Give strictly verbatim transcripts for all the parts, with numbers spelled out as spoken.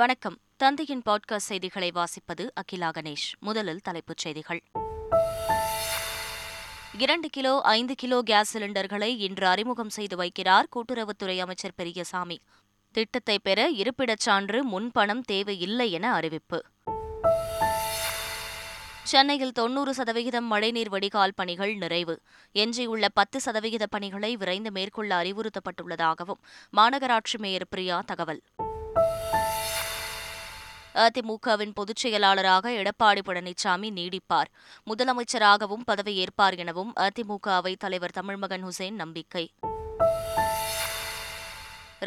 வணக்கம். தந்தியின் பாட்காஸ்ட் செய்திகளை வாசிப்பது அகிலாகணேஷ். முதலில் தலைப்புச் செய்திகள். இரண்டு கிலோ ஐந்து கிலோ கேஸ் சிலிண்டர்களை இன்று அறிமுகம் செய்து வைக்கிறார் கூட்டுறவுத்துறை அமைச்சர் பெரியசாமி. திட்டத்தை பெற இருப்பிடச் சான்று முன்பணம் தேவையில்லை என அறிவிப்பு. சென்னையில் தொன்னூறு சதவிகிதம் மழைநீர் வடிகால் பணிகள் நிறைவு. எஞ்சியுள்ள பத்து சதவிகித பணிகளை விரைந்து மேற்கொள்ள அறிவுறுத்தப்பட்டுள்ளதாகவும் மாநகராட்சி மேயர் பிரியா தகவல். அதிமுகவின் பொதுச் செயலாளராக எடப்பாடி பழனிசாமி நீடிப்பார், முதலமைச்சராகவும் பதவியேற்பார் எனவும் அதிமுக அவைத் தலைவர் தமிழ்மகன் ஹுசேன் நம்பிக்கை.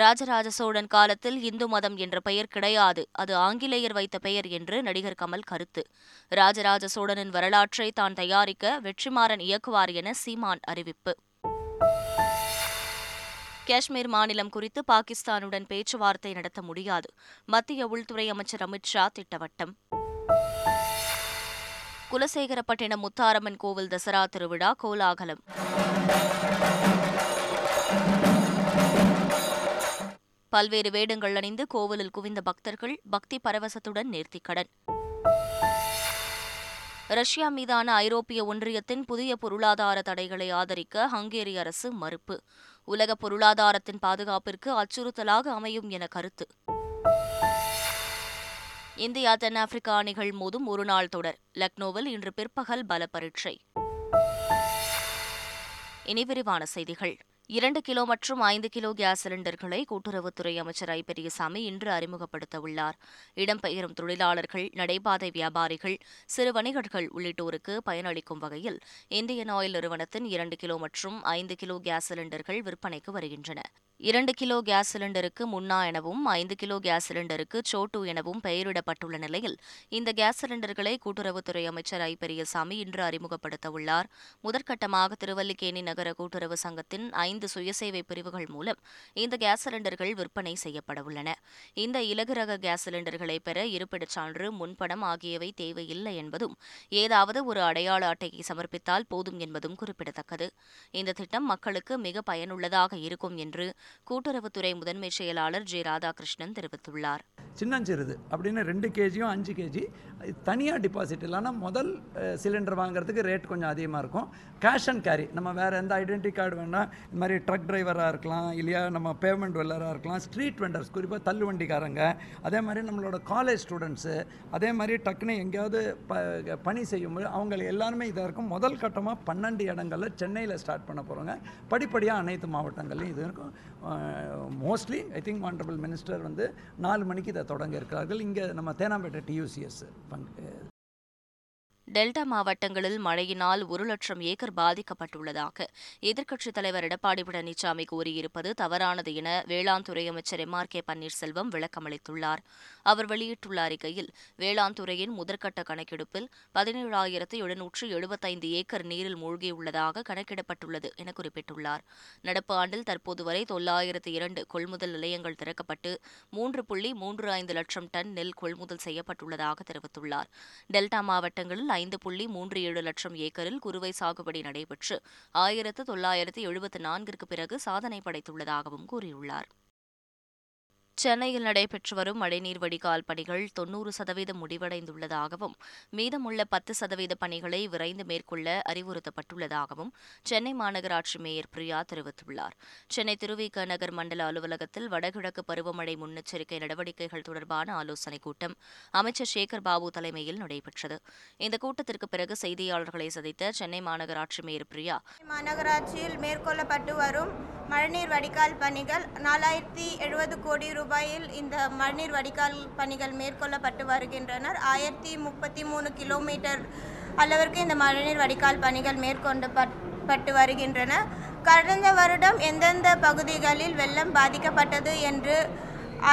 ராஜராஜ சோழன் காலத்தில் இந்து மதம் என்ற பெயர் கிடையாது, அது ஆங்கிலேயர் வைத்த பெயர் என்று நடிகர் கமல் கருத்து. ராஜராஜ சோழனின் வரலாற்றை தான் தயாரிக்க வெற்றிமாறன் இயக்குவார் என சீமான் அறிவிப்பு. காஷ்மீர் மாநிலம் குறித்து பாகிஸ்தானுடன் பேச்சுவார்த்தை நடத்த முடியாது, மத்திய உள்துறை அமைச்சர் அமித் ஷா திட்டவட்டம். குலசேகரப்பட்டினம் முத்தாரம்மன் கோவில் தசரா திருவிழா கோலாகலம். பல்வேறு வேடங்கள் அணிந்து கோவிலில் குவிந்த பக்தர்கள் பக்தி பரவசத்துடன் நேர்த்திக்கடன். ரஷ்யா மீதான ஐரோப்பிய ஒன்றியத்தின் புதிய பொருளாதார தடைகளை ஆதரிக்க ஹங்கேரி அரசு மறுப்பு. உலக பொருளாதாரத்தின் பாதுகாப்பிற்கு அச்சுறுத்தலாக அமையும் என கருத்து. இந்தியா தென்னாப்பிரிக்கா அணிகள் மோதும் ஒருநாள் தொடர். லக்னோவில் இன்று பிற்பகல் பல பரீட்சை. இனி விரிவான செய்திகள். இரண்டு கிலோ மற்றும் ஐந்து கிலோ கேஸ் சிலிண்டர்களை கூட்டுறவுத்துறை அமைச்சர் ஐ பெரியசாமி இன்று அறிமுகப்படுத்த உள்ளார். இடம்பெயரும் தொழிலாளர்கள், நடைபாதை வியாபாரிகள், சிறு வணிகர்கள் உள்ளிட்டோருக்கு பயனளிக்கும் வகையில் இந்தியன் ஆயில் நிறுவனத்தின் இரண்டு கிலோ மற்றும் ஐந்து கிலோ கேஸ் சிலிண்டர்கள் விற்பனைக்கு வருகின்றன. இரண்டு கிலோ கேஸ் சிலிண்டருக்கு முன்னா எனவும் ஐந்து கிலோ கேஸ் சிலிண்டருக்கு சோட்டு எனவும் பெயரிடப்பட்டுள்ள நிலையில் இந்த கேஸ் சிலிண்டர்களை கூட்டுறவுத்துறை அமைச்சர் ஐ பெரியசாமி இன்று அறிமுகப்படுத்த உள்ளார். முதற்கட்டமாக திருவல்லிக்கேணி நகர கூட்டுறவு சங்கத்தின் ஐந்து சுயசேவை பிரிவுகள் மூலம் இந்த கேஸ் சிலிண்டர்கள் விற்பனை செய்யப்படவுள்ளன. இந்த இலகு ரக கேஸ் சிலிண்டர்களை பெற இருப்பிடச் சான்று, முன்பணம் ஆகியவை தேவையில்லை என்பதும், ஏதாவது ஒரு அடையாள அட்டையை சமர்ப்பித்தால் போதும் என்பதும் குறிப்பிடத்தக்கது. இந்த திட்டம் மக்களுக்கு மிக பயனுள்ளதாக இருக்கும் என்று கூட்டுறவுத்துறை முதன்மை செயலாளர் ஜே ராதாகிருஷ்ணன் தெரிவித்துள்ளார். சின்னஞ்சிறுது அப்படின்னு ரெண்டு கேஜியும் அஞ்சு கேஜி தனியாக டிபாசிட் இல்லைன்னா முதல் சிலிண்டர் வாங்குறதுக்கு ரேட் கொஞ்சம் அதிகமாக இருக்கும். கேஷ் அண்ட் கேரி, நம்ம வேறு எந்த ஐடென்டி கார்டு வேணால் இது மாதிரி ட்ரக் டிரைவராக இருக்கலாம், இல்லையா நம்ம பேமெண்ட் வெல்லராக இருக்கலாம், ஸ்ட்ரீட் வெண்டர்ஸ் குறிப்பாக தள்ளுவண்டிக்காரங்க, அதே மாதிரி நம்மளோட காலேஜ் ஸ்டூடெண்ட்ஸு, அதே மாதிரி டக்குன்னு எங்கேயாவது ப பணி செய்யும்போது அவங்க எல்லாருமே இதாக இருக்கும். முதல் கட்டமாக பன்னெண்டு இடங்களில் சென்னையில் ஸ்டார்ட் பண்ண போகிறாங்க. படிப்படியாக அனைத்து மாவட்டங்கள்லையும் இது இருக்கும். Mostly I think honourable minister வந்து நாலு மணிக்கு இதை தொடங்க இருக்கிறார்கள். இங்கே நம்ம தேனாம்பேட்டை டியூசிஎஸ் பங்கு. டெல்டா மாவட்டங்களில் மழையினால் ஒரு லட்சம் ஏக்கர் பாதிக்கப்பட்டுள்ளதாக எதிர்க்கட்சித் தலைவர் எடப்பாடி பழனிசாமி கூறியிருப்பது தவறானது என வேளாண் துறை அமைச்சர் எம் ஆர் கே பன்னீர்செல்வம் விளக்கமளித்துள்ளார். அவர் வெளியிட்டுள்ள அறிக்கையில், வேளாண் துறையின் முதற்கட்ட கணக்கெடுப்பில் பதினேழாயிரத்து எழுநூற்று எழுபத்தைந்து ஏக்கர் நீரில் மூழ்கியுள்ளதாக கணக்கிடப்பட்டுள்ளது என குறிப்பிட்டுள்ளார். நடப்பு ஆண்டில் தற்போது வரை தொள்ளாயிரத்து இரண்டு கொள்முதல் நிலையங்கள் திறக்கப்பட்டு மூன்று புள்ளி மூன்று ஐந்து லட்சம் டன் நெல் கொள்முதல் செய்யப்பட்டுள்ளதாக தெரிவித்துள்ளார். டெல்டா மாவட்டங்களில் ஐந்து புள்ளி மூன்று ஏழு லட்சம் ஏக்கரில் குறுவை சாகுபடி நடைபெற்று ஆயிரத்து தொள்ளாயிரத்து எழுபத்து நான்கிற்கு பிறகு சாதனை படைத்துள்ளதாகவும் கூறியுள்ளார். சென்னையில் நடைபெற்று வரும் மழைநீர் வடிகால் பணிகள் தொன்னூறு சதவீதம் முடிவடைந்துள்ளதாகவும் மீதமுள்ள பத்து சதவீத பணிகளை விரைந்து மேற்கொள்ள அறிவுறுத்தப்பட்டுள்ளதாகவும் சென்னை மாநகராட்சி மேயர் பிரியா தெரிவித்துள்ளார். சென்னை திருவிக நகர் மண்டல அலுவலகத்தில் வடகிழக்கு பருவமழை முன்னெச்சரிக்கை நடவடிக்கைகள் தொடர்பான ஆலோசனைக் கூட்டம் அமைச்சர் சேகர்பாபு தலைமையில் நடைபெற்றது. இந்த கூட்டத்திற்கு பிறகு செய்தியாளர்களை சந்தித்த சென்னை மாநகராட்சி மேயர் பிரியா, மாநகராட்சியில் மேற்கொள்ளப்பட்டு வரும் மழைநீர் வடிகால் பணிகள் நாலாயிரத்தி எழுபது கோடி ரூபாயில் இந்த மழைநீர் வடிகால் பணிகள் மேற்கொள்ளப்பட்டு வருகின்றனர். ஆயிரத்தி முப்பத்தி மூணு கிலோமீட்டர் அளவிற்கு இந்த மழைநீர் வடிகால் பணிகள் மேற்கொண்டப்பட்டு வருகின்றன. கடந்த வருடம் எந்தெந்த பகுதிகளில் வெள்ளம் பாதிக்கப்பட்டது என்று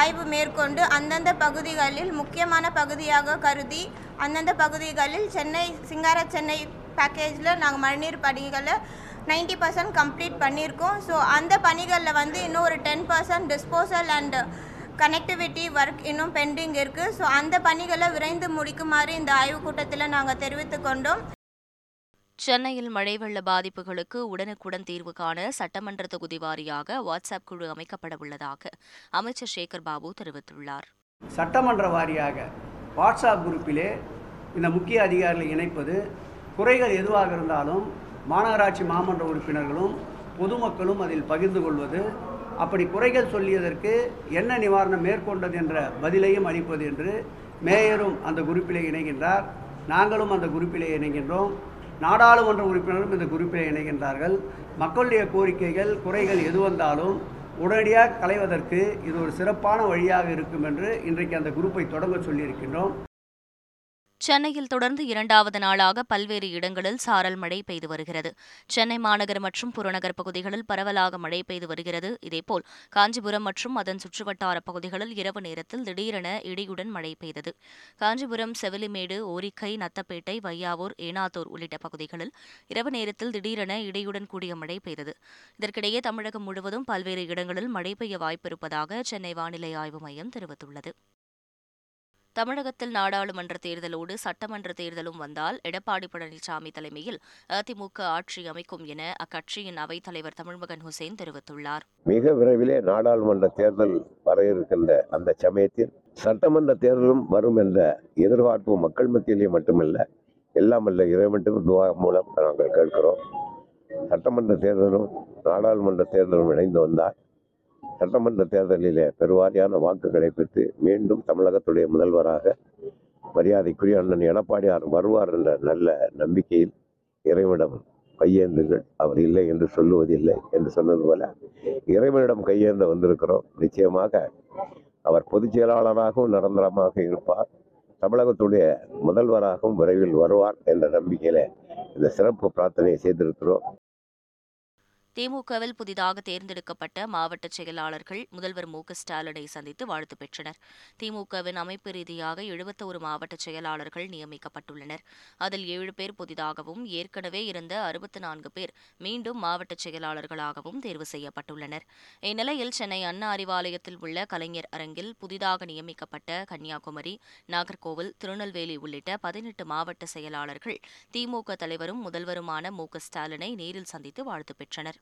ஆய்வு மேற்கொண்டு அந்தந்த பகுதிகளில் முக்கியமான பகுதியாக கருதி அந்தந்த பகுதிகளில் சென்னை சிங்கார சென்னை பேக்கேஜில் நாங்கள் மழைநீர் பணிகளை நைன்டி பர்சன்ட் கம்ப்ளீட் பண்ணியிருக்கோம். ஸோ அந்த பணிகளில் வந்து இன்னும் ஒரு ten percent disposal and connectivity work இன்னும் பெண்டிங் இருக்குது. ஸோ அந்த பணிகளை விரைந்து முடிக்குமாறு இந்த ஆய்வுக் கூட்டத்தில் நாங்கள் தெரிவித்துக்கொண்டோம். சென்னையில் மழை வெள்ள பாதிப்புகளுக்கு உடனுக்குடன் தீர்வு காண சட்டமன்ற தொகுதி வாரியாக வாட்ஸ்அப் குழு அமைக்கப்பட உள்ளதாக அமைச்சர் சேகர்பாபு தெரிவித்துள்ளார். சட்டமன்ற வாரியாக வாட்ஸ்அப் குரூப்பிலே இந்த முக்கிய அதிகாரிகளை இணைப்பது, குறைகள் எதுவாக இருந்தாலும் மாநகராட்சி மாமன்ற உறுப்பினர்களும் பொதுமக்களும் அதில் பகிர்ந்து கொள்வது, அப்படி குறைகள் சொல்லியதற்கு என்ன நிவாரணம் மேற்கொண்டது என்ற பதிலையும் அளிப்பது என்று மேயரும் அந்த குரூப்பிலே இணைகின்றார். நாங்களும் அந்த குரூப்பிலே இணைகின்றோம். நாடாளுமன்ற உறுப்பினரும் இந்த குரூப்பிலே இணைகின்றார்கள். மக்களுடைய கோரிக்கைகள் குறைகள் எது வந்தாலும் உடனடியாக களைவதற்கு இது ஒரு சிறப்பான வழியாக இருக்கும் என்று இன்றைக்கு அந்த குரூப்பை தொடங்க சொல்லியிருக்கின்றோம். சென்னையில் தொடர்ந்து இரண்டாவது நாளாக பல்வேறு இடங்களில் சாரல் மழை பெய்து வருகிறது. சென்னை மாநகர் மற்றும் புறநகர் பகுதிகளில் பரவலாக மழை பெய்து வருகிறது. இதேபோல் காஞ்சிபுரம் மற்றும் அதன் சுற்றுவட்டார பகுதிகளில் இரவு நேரத்தில் திடீரென இடியுடன் மழை பெய்தது. காஞ்சிபுரம், செவிலிமேடு, ஓரிக்கை, நத்தப்பேட்டை, வையாவூர், ஏனாத்தூர் உள்ளிட்ட பகுதிகளில் இரவு நேரத்தில் திடீரென இடியுடன் கூடிய மழை பெய்தது. இதற்கிடையே தமிழகம் முழுவதும் பல்வேறு இடங்களில் மழை பெய்ய வாய்ப்பிருப்பதாக சென்னை வானிலை ஆய்வு மையம் தெரிவித்துள்ளது. தமிழகத்தில் நாடாளுமன்ற தேர்தலோடு சட்டமன்ற தேர்தலும் வந்தால் எடப்பாடி பழனிசாமி தலைமையில் அதிமுக ஆட்சி அமைக்கும் என அக்கட்சியின் அவைத் தலைவர் தமிழ்மகன் ஹுசேன் தெரிவித்துள்ளார். மிக விரைவிலே நாடாளுமன்ற தேர்தல் வர இருக்கின்ற அந்த சமயத்தில் சட்டமன்ற தேர்தலும் வரும் என்ற எதிர்பார்ப்பு மக்கள் மத்தியிலே மட்டுமல்ல, எல்லாம் அல்ல இறைவனுக்கும் துவா மூலம் நாங்கள் கேட்கிறோம். சட்டமன்ற தேர்தலும் நாடாளுமன்ற தேர்தலும் இணைந்து வந்தால் சட்டமன்ற தேர்தலிலே பெருவாரியான வாக்குகளை பெற்று மீண்டும் தமிழகத்துடைய முதல்வராக மரியாதைக்குரிய அண்ணன் எடப்பாடியார் வருவார் என்ற நல்ல நம்பிக்கையில் இறைவனிடம் கையேந்துங்கள், அவர் இல்லை என்று சொல்லுவதில்லை என்று சொன்னது போல இறைவனிடம் கையேந்த வந்திருக்கிறோம். நிச்சயமாக அவர் பொதுச் செயலாளராகவும் நிரந்தரமாக இருப்பார், தமிழகத்துடைய முதல்வராகவும் விரைவில் வருவார் என்ற நம்பிக்கையில இந்த சிறப்பு பிரார்த்தனையை செய்திருக்கிறோம். திமுகவில் புதிதாக தேர்ந்தெடுக்கப்பட்ட மாவட்ட செயலாளர்கள் முதல்வர் மு க ஸ்டாலினை சந்தித்து வாழ்த்து பெற்றனர். திமுகவின் அமைப்பு ரீதியாக எழுபத்தோரு மாவட்ட செயலாளர்கள் நியமிக்கப்பட்டுள்ளனர். அதில் ஏழு பேர் புதிதாகவும் ஏற்கனவே இருந்த அறுபத்தி நான்கு பேர் மீண்டும் மாவட்ட செயலாளர்களாகவும் தேர்வு செய்யப்பட்டுள்ளனர். இந்நிலையில் சென்னை அண்ணா அறிவாலயத்தில் உள்ள கலைஞர் அரங்கில் புதிதாக நியமிக்கப்பட்ட கன்னியாகுமரி, நாகர்கோவில், திருநெல்வேலி உள்ளிட்ட பதினெட்டு மாவட்ட செயலாளர்கள் திமுக தலைவரும் முதல்வருமான மு க ஸ்டாலினை நேரில் சந்தித்து வாழ்த்து பெற்றனர்.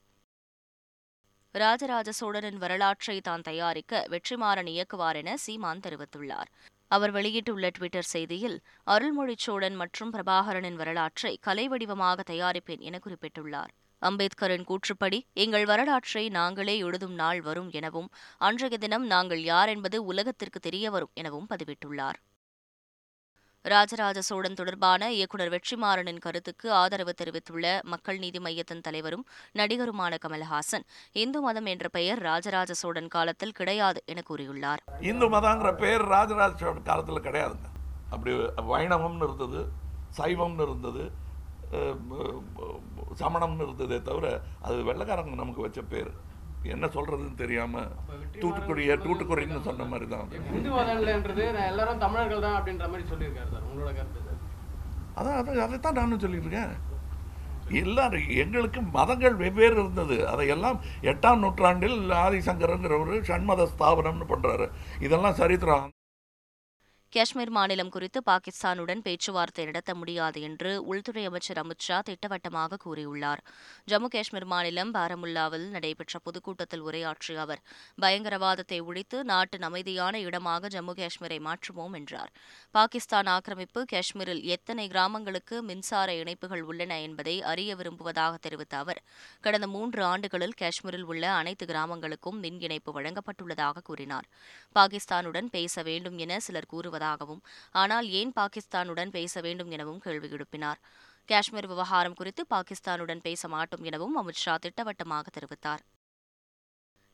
ராஜராஜ சோழனின் வரலாற்றை தான் தயாரிக்க வெற்றிமாறன் இயக்குவார் என சீமான் தெரிவித்துள்ளார். அவர் வெளியிட்டுள்ள டுவிட்டர் செய்தியில் அருள்மொழிச் சோழன் மற்றும் பிரபாகரனின் வரலாற்றை கலை வடிவமாக தயாரிப்பேன் என குறிப்பிட்டுள்ளார். அம்பேத்கரின் கூற்றுப்படி எங்கள் வரலாற்றை நாங்களே எழுதும் நாள் வரும் எனவும் அன்றைய தினம் நாங்கள் யார் என்பது உலகத்திற்கு தெரிய வரும் எனவும் பதிவிட்டுள்ளார். ராஜராஜ சோழன் தொடர்பான இயக்குநர் வெற்றிமாறனின் கருத்துக்கு ஆதரவு தெரிவித்துள்ள மக்கள் நீதி மய்யத்தின் தலைவரும் நடிகருமான கமல்ஹாசன் இந்து மதம் என்ற பெயர் ராஜராஜ சோழன் காலத்தில் கிடையாது என கூறியுள்ளார். இந்து மதங்கிற பெயர் ராஜராஜ சோழன் காலத்தில் கிடையாதுங்க. அப்படி வைணவம்னு இருந்தது, சைவம்னு இருந்தது, சமணம்னு இருந்ததே தவிர அது வெள்ளக்காரங்க நமக்கு வச்ச பேர். என்ன சொல்றதுன்னு தெரியாம தூட்டுக்குடிய தூட்டுக்குடின்னு சொன்ன மாதிரி தான் எல்லாரும் தமிழர்கள் தான் அப்படின்ற மாதிரி சொல்லியிருக்காரு சார். உங்களோட கருத்து அதான். அது அதைத்தான் நானும் சொல்லியிருக்கேன். எல்லாரும் எங்களுக்கு மதங்கள் வெவ்வேறு இருந்தது. அதையெல்லாம் எட்டாம் நூற்றாண்டில் ஆதிசங்கரங்கிற ஒரு சண்மத ஸ்தாபனம்னு பண்றாரு. இதெல்லாம் சரித்திரம். காஷ்மீர் மாநிலம் குறித்து பாகிஸ்தானுடன் பேச்சுவார்த்தை நடத்த முடியாது என்று உள்துறை அமைச்சர் அமித் ஷா திட்டவட்டமாக கூறியுள்ளார். ஜம்மு காஷ்மீர் மாநிலம் பாரமுல்லாவில் நடைபெற்ற பொதுக்கூட்டத்தில் உரையாற்றிய அவர் பயங்கரவாதத்தை ஒழித்து நாட்டின் அமைதியான இடமாக ஜம்மு காஷ்மீரை மாற்றுவோம் என்றார். பாகிஸ்தான் ஆக்கிரமிப்பு காஷ்மீரில் எத்தனை கிராமங்களுக்கு மின்சார இணைப்புகள் உள்ளன என்பதை அறிய விரும்புவதாக தெரிவித்த அவர் கடந்த மூன்று ஆண்டுகளில் காஷ்மீரில் உள்ள அனைத்து கிராமங்களுக்கும் மின் இணைப்பு வழங்கப்பட்டுள்ளதாக கூறினார். பாகிஸ்தானுடன் பேச வேண்டும் என சிலர் கூறுவதாக ஆனால் ஏன் பாகிஸ்தானுடன் பேச வேண்டும் எனவும் கேள்வி எழுப்பினார். காஷ்மீர் விவகாரம் குறித்து பாகிஸ்தானுடன் பேச மாட்டோம் எனவும் அமித்ஷா திட்டவட்டமாக தெரிவித்தார்.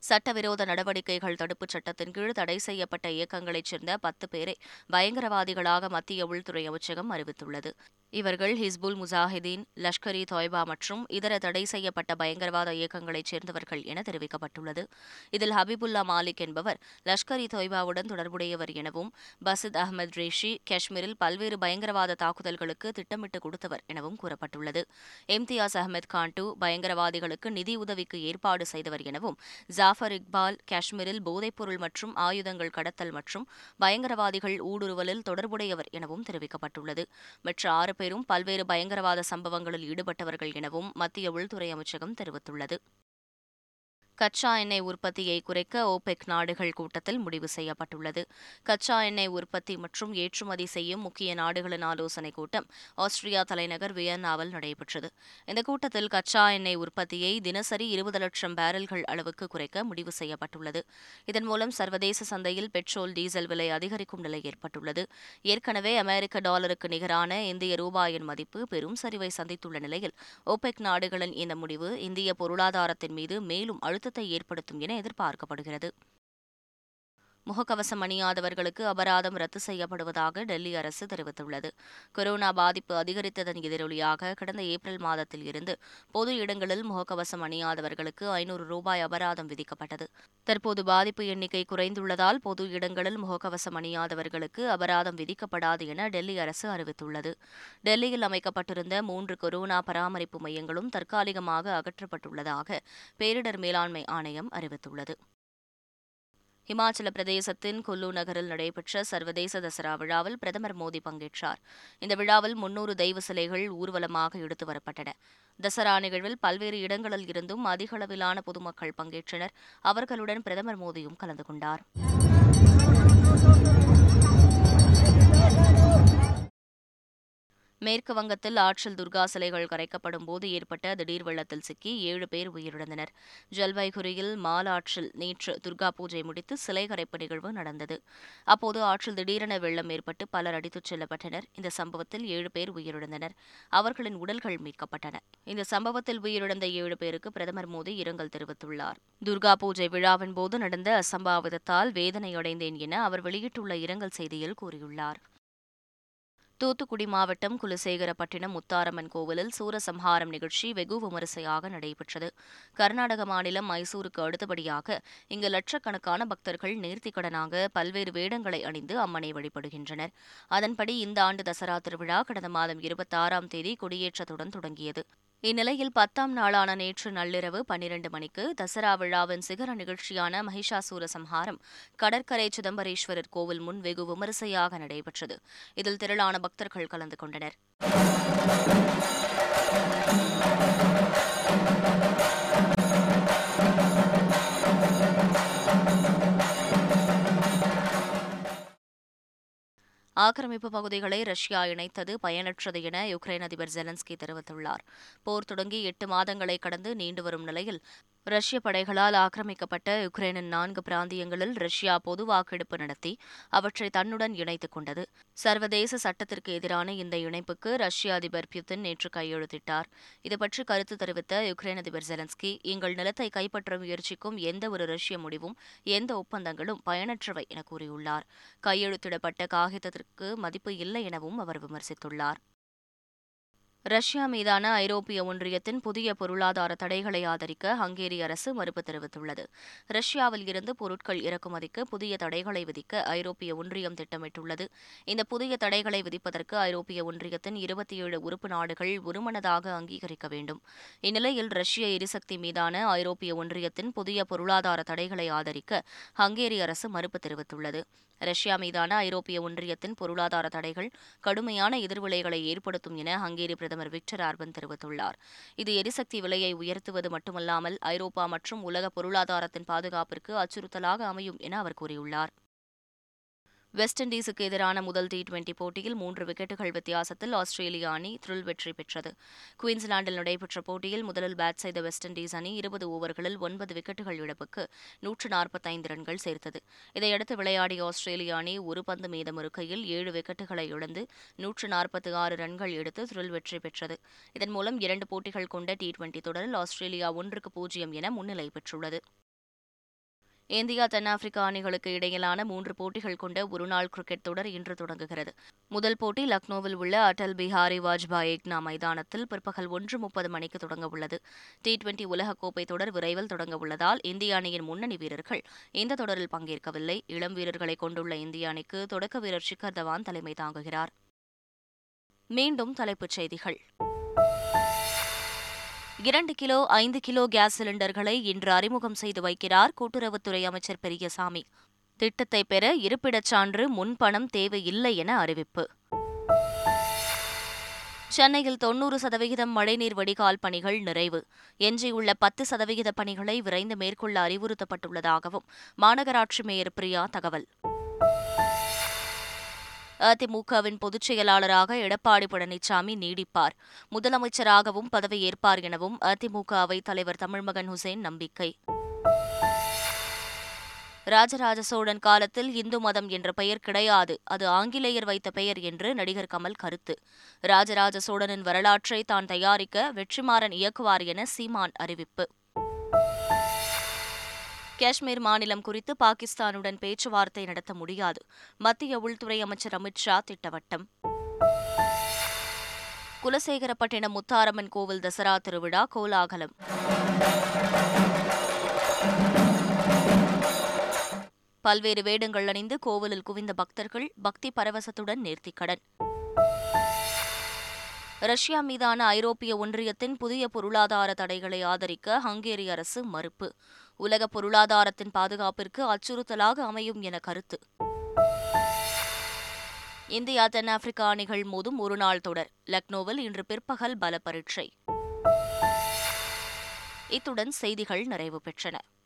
சட்டவிரோத நடவடிக்கைகள் தடுப்புச் சட்டத்தின் கீழ் தடை செய்யப்பட்ட இயக்கங்களைச் சேர்ந்த பத்து பேரை பயங்கரவாதிகளாக மத்திய உள்துறை அமைச்சகம் அறிவித்துள்ளது. இவர்கள் ஹிஸ்புல் முஜாஹிதீன், லஷ்கர் இ தொய்பா மற்றும் இதர தடை செய்யப்பட்ட பயங்கரவாத இயக்கங்களைச் சேர்ந்தவர்கள் என தெரிவிக்கப்பட்டுள்ளது. இதில் ஹபிபுல்லா மாலிக் என்பவர் லஷ்கர் இ தொய்பாவுடன் தொடர்புடையவர் எனவும் பசித் அகமது ரேஷி காஷ்மீரில் பல்வேறு பயங்கரவாத தாக்குதல்களுக்கு திட்டமிட்டு கொடுத்தவர் எனவும் கூறப்பட்டுள்ளது. இம்தியாஸ் அகமது காண்டு பயங்கரவாதிகளுக்கு நிதி உதவிக்கு ஏற்பாடு செய்தவர் எனவும் ஜாஃபர் இக்பால் காஷ்மீரில் போதைப்பொருள் மற்றும் ஆயுதங்கள் கடத்தல் மற்றும் பயங்கரவாதிகள் ஊடுருவலில் தொடர்புடையவர் எனவும் தெரிவிக்கப்பட்டுள்ளது. மற்ற ஆறு பேரும் பல்வேறு பயங்கரவாத சம்பவங்களில் ஈடுபட்டவர்கள் எனவும் மத்திய உள்துறை அமைச்சகம் தெரிவித்துள்ளது. கச்சா எண்ணெய் உற்பத்தியை குறைக்க ஓபெக் நாடுகள் கூட்டத்தில் முடிவு செய்யப்பட்டுள்ளது. கச்சா எண்ணெய் உற்பத்தி மற்றும் ஏற்றுமதி செய்யும் முக்கிய நாடுகளின் ஆலோசனைக் கூட்டம் ஆஸ்திரியா தலைநகர் வியன்னாவில் நடைபெற்றது. இந்த கூட்டத்தில் கச்சா எண்ணெய் உற்பத்தியை தினசரி இருபது லட்சம் பேரல்கள் அளவுக்கு குறைக்க முடிவு செய்யப்பட்டுள்ளது. இதன் மூலம் சர்வதேச சந்தையில் பெட்ரோல், டீசல் விலை அதிகரிக்கும் நிலை ஏற்பட்டுள்ளது. ஏற்கனவே அமெரிக்க டாலருக்கு நிகரான இந்திய ரூபாயின் மதிப்பு பெரும் சரிவை சந்தித்துள்ள நிலையில் ஓபெக் நாடுகளின் இந்த முடிவு இந்திய பொருளாதாரத்தின் மீது மேலும் அழுத்தத்தை ஏற்படுத்தும் என எதிர்பார்க்கப்படுகிறது. முகக்கவசம் அணியாதவர்களுக்கு அபராதம் ரத்து செய்யப்படுவதாக டெல்லி அரசு தெரிவித்துள்ளது. கொரோனா பாதிப்பு அதிகரித்ததன் எதிரொலியாக கடந்த ஏப்ரல் மாதத்தில் இருந்து பொது இடங்களில் முகக்கவசம் அணியாதவர்களுக்கு ஐநூறு ரூபாய் அபராதம் விதிக்கப்பட்டது. தற்போது பாதிப்பு எண்ணிக்கை குறைந்துள்ளதால் பொது இடங்களில் முகக்கவசம் அணியாதவர்களுக்கு அபராதம் விதிக்கப்படாது என டெல்லி அரசு அறிவித்துள்ளது. டெல்லியில் அமைக்கப்பட்டிருந்த மூன்று கொரோனா பராமரிப்பு மையங்களும் தற்காலிகமாக அகற்றப்பட்டுள்ளதாக பேரிடர் மேலாண்மை ஆணையம் அறிவித்துள்ளது. இமாச்சல பிரதேசத்தின் குல்லு நகரில் நடைபெற்ற சர்வதேச தசரா விழாவில் பிரதமர் மோடி பங்கேற்றார். இந்த விழாவில் முன்னூறு தெய்வ சிலைகள் ஊர்வலமாக எடுத்து வரப்பட்டன. தசரா நிகழ்வில் பல்வேறு இடங்களில் இருந்தும் அதிக அளவிலான பொதுமக்கள் பங்கேற்றனர். அவர்களுடன் பிரதமர் மோடியும் கலந்து கொண்டார். மேற்கு வங்கத்தில் ஆற்றில் துர்கா சிலைகள் கரைக்கப்படும் போது ஏற்பட்ட திடீர் வெள்ளத்தில் சிக்கி ஏழு பேர் உயிரிழந்தனர். ஜல்பைகுரியில் மால் ஆற்றில் நேற்று துர்கா பூஜை முடித்து சிலை கரைப்பு நிகழ்வு நடந்தது. அப்போது ஆற்றில் திடீரென வெள்ளம் ஏற்பட்டு பலர் அடித்துச் செல்லப்பட்டனர். இந்த சம்பவத்தில் ஏழு பேர் உயிரிழந்தனர். அவர்களின் உடல்கள் மீட்கப்பட்டன. இந்த சம்பவத்தில் உயிரிழந்த ஏழு பேருக்கு பிரதமர் மோடி இரங்கல் தெரிவித்துள்ளார். துர்கா பூஜை விழாவின் போது நடந்த அசம்பாவிதத்தால் வேதனையடைந்தேன் என அவர் வெளியிட்டுள்ள இரங்கல் செய்தியில் கூறியுள்ளார். தூத்துக்குடி மாவட்டம் குலசேகரப்பட்டினம் முத்தாரம்மன் கோவிலில் சூரசம்ஹாரம் நிகழ்ச்சி வெகு விமரிசையாக நடைபெற்றது. கர்நாடக மாநிலம் மைசூருக்கு அடுத்தபடியாக இங்கு லட்சக்கணக்கான பக்தர்கள் நேர்த்திக்கடனாக பல்வேறு வேடங்களை அணிந்து அம்மனை வழிபடுகின்றனர். அதன்படி இந்த ஆண்டு தசரா திருவிழா கடந்த மாதம் இருபத்தாறாம் தேதி கொடியேற்றத்துடன் தொடங்கியது. இந்நிலையில் பத்தாம் நாளான நேற்று நள்ளிரவு பன்னிரண்டு மணிக்கு தசரா விழாவின் சிகர நிகழ்ச்சியான மகிஷாசூர சம்ஹாரம் கடற்கரை சிதம்பரேஸ்வரர் கோவில் முன் வெகு விமரிசையாக நடைபெற்றது. இதில் திரளான பக்தர்கள் கலந்து கொண்டனர். ஆக்கிரமிப்பு பகுதிகளை ரஷ்யா இணைத்தது பயனற்றது என யுக்ரைன் அதிபர் ஜெலென்ஸ்கி தெரிவித்துள்ளார். போர் தொடங்கி எட்டு மாதங்களை கடந்து நீண்டு வரும் நிலையில் ரஷ்ய படைகளால் ஆக்கிரமிக்கப்பட்ட யுக்ரைனின் நான்கு பிராந்தியங்களில் ரஷ்யா பொது வாக்கெடுப்பு நடத்தி அவற்றை தன்னுடன் இணைத்துக் கொண்டது. சர்வதேச சட்டத்திற்கு எதிரான இந்த இணைப்புக்கு ரஷ்ய அதிபர் பியூத்தின் நேற்று கையெழுத்திட்டார். இதுபற்றி கருத்து தெரிவித்த யுக்ரைன் அதிபர் ஜெலென்ஸ்கி, எங்கள் நிலத்தை கைப்பற்ற முயற்சிக்கும் எந்த ஒரு ரஷ்ய முடிவும் எந்த ஒப்பந்தங்களும் பயனற்றவை என கூறியுள்ளார். கையெழுத்திடப்பட்ட காகிதத்திற்கு மதிப்பு இல்லை எனவும் அவர் விமர்சித்துள்ளார். ரஷ்யா மீதான ஐரோப்பிய ஒன்றியத்தின் புதிய பொருளாதார தடைகளை ஆதரிக்க ஹங்கேரி அரசு மறுப்பு தெரிவித்துள்ளது. ரஷ்யாவில் இருந்து பொருட்கள் இறக்குமதிக்கு புதிய தடைகளை விதிக்க ஐரோப்பிய ஒன்றியம் திட்டமிட்டுள்ளது. இந்த புதிய தடைகளை விதிப்பதற்கு ஐரோப்பிய ஒன்றியத்தின் இருபத்தி ஏழு உறுப்பு நாடுகள் ஒருமனதாக அங்கீகரிக்க வேண்டும். இந்நிலையில் ரஷ்ய எரிசக்தி மீதான ஐரோப்பிய ஒன்றியத்தின் புதிய பொருளாதார தடைகளை ஆதரிக்க ஹங்கேரி அரசு மறுப்பு தெரிவித்துள்ளது. ரஷ்யா மீதான ஐரோப்பிய ஒன்றியத்தின் பொருளாதார தடைகள் கடுமையான எதிர்விளைகளை ஏற்படுத்தும் என ஹங்கேரி பிரதமர் விக்டர் ஆர்பன் தெரிவித்துள்ளார். இது எரிசக்தி விலையை உயர்த்துவது மட்டுமல்லாமல் ஐரோப்பா மற்றும் உலக பொருளாதாரத்தின் பாதுகாப்பிற்கு அச்சுறுத்தலாக அமையும் என அவர் கூறியுள்ளார். வெஸ்ட் இண்டீஸுக்கு எதிரான முதல் டி டுவெண்டி போட்டியில் மூன்று விக்கெட்டுகள் வித்தியாசத்தில் ஆஸ்திரேலியா அணி த்ரில் வெற்றி பெற்றது. குயின்ஸ்லாண்டில் நடைபெற்ற போட்டியில் முதலில் பேட் செய்த வெஸ்ட் இண்டீஸ் அணி இருபது ஓவர்களில் ஒன்பது விக்கெட்டுகள் இழப்புக்கு நூற்று நாற்பத்தைந்து ரன்கள் சேர்த்தது. இதையடுத்து விளையாடிய ஆஸ்திரேலியா அணி ஒரு பந்து மீதம் இருக்கையில் ஏழு விக்கெட்டுகளை இழந்து நூற்று நாற்பத்தி ஆறு ரன்கள் எடுத்து த்ரில் வெற்றி பெற்றது. இதன் மூலம் இரண்டு போட்டிகள் கொண்ட டி டுவெண்டி தொடரில் ஆஸ்திரேலியா ஒன்றுக்கு பூஜ்ஜியம் என முன்னிலை பெற்றுள்ளது. இந்தியா தென்னாப்பிரிக்கா அணிகளுக்கு இடையிலான மூன்று போட்டிகள் கொண்ட ஒருநாள் கிரிக்கெட் தொடர் இன்று தொடங்குகிறது. முதல் போட்டி லக்னோவில் உள்ள அடல் பிஹாரி வாஜ்பாய் ஏக்னா மைதானத்தில் பிற்பகல் ஒன்று முப்பது மணிக்கு தொடங்க உள்ளது. டி டுவெண்டி உலகக்கோப்பை தொடர் விரைவில் தொடங்க உள்ளதால் இந்திய அணியின் முன்னணி வீரர்கள் இந்த தொடரில் பங்கேற்கவில்லை. இளம் வீரர்களை கொண்டுள்ள இந்திய அணிக்கு தொடக்க வீரர் சிகர் தவான் தலைமை தாங்குகிறார். மீண்டும் தலைப்புச் செய்திகள். இரண்டு கிலோ ஐந்து கிலோ கேஸ் சிலிண்டர்களை இன்று அறிமுகம் செய்து வைக்கிறார் கூட்டுறவுத்துறை அமைச்சர் பெரியசாமி. திட்டத்தை பெற இருப்பிடச் சான்று, முன்பணம் தேவையில்லை என அறிவிப்பு. சென்னையில் தொன்னூறு சதவிகிதம் மழைநீர் வடிகால் பணிகள் நிறைவு. எஞ்சியுள்ள பத்து சதவிகித பணிகளை விரைந்து மேற்கொள்ள அறிவுறுத்தப்பட்டுள்ளதாகவும் மாநகராட்சி மேயர் பிரியா தகவல். அதிமுகவின் பொதுச் செயலாளராக எடப்பாடி பழனிசாமி நீடிப்பார், முதலமைச்சராகவும் பதவியேற்பார் எனவும் அதிமுக அவைத் தலைவர் தமிழ்மகன் ஹுசேன் நம்பிக்கை. ராஜராஜ சோழன் காலத்தில் இந்து மதம் என்ற பெயர் கிடையாது, அது ஆங்கிலேயர் வைத்த பெயர் என்று நடிகர் கமல் கருத்து. ராஜராஜ சோழனின் வரலாற்றை தான் தயாரிக்க வெற்றிமாறன் இயக்குவார் என சீமான் அறிவிப்பு. காஷ்மீர் மாநிலம் குறித்து பாகிஸ்தானுடன் பேச்சுவார்த்தை நடத்த முடியாது, மத்திய உள்துறை அமைச்சர் அமித் ஷா திட்டவட்டம். குலசேகரப்பட்டினம் முத்தாரம்மன் கோவில் தசரா திருவிழா கோலாகலம். பல்வேறு வேடங்கள் அணிந்து கோவிலில் குவிந்த பக்தர்கள் பக்தி பரவசத்துடன் நேர்த்திக்கடன். ரஷ்யா மீதான ஐரோப்பிய ஒன்றியத்தின் புதிய பொருளாதார தடைகளை ஆதரிக்க ஹங்கேரி அரசு மறுப்பு. உலக பொருளாதாரத்தின் பாதுகாப்பிற்கு அச்சுறுத்தலாக அமையும் என கருத்து. இந்தியா தென்னாப்பிரிக்கா அணிகள் மோதும் ஒருநாள் தொடர், லக்னோவில் இன்று பிற்பகல் பல பரீட்சை. இத்துடன் செய்திகள் நிறைவு பெற்றன.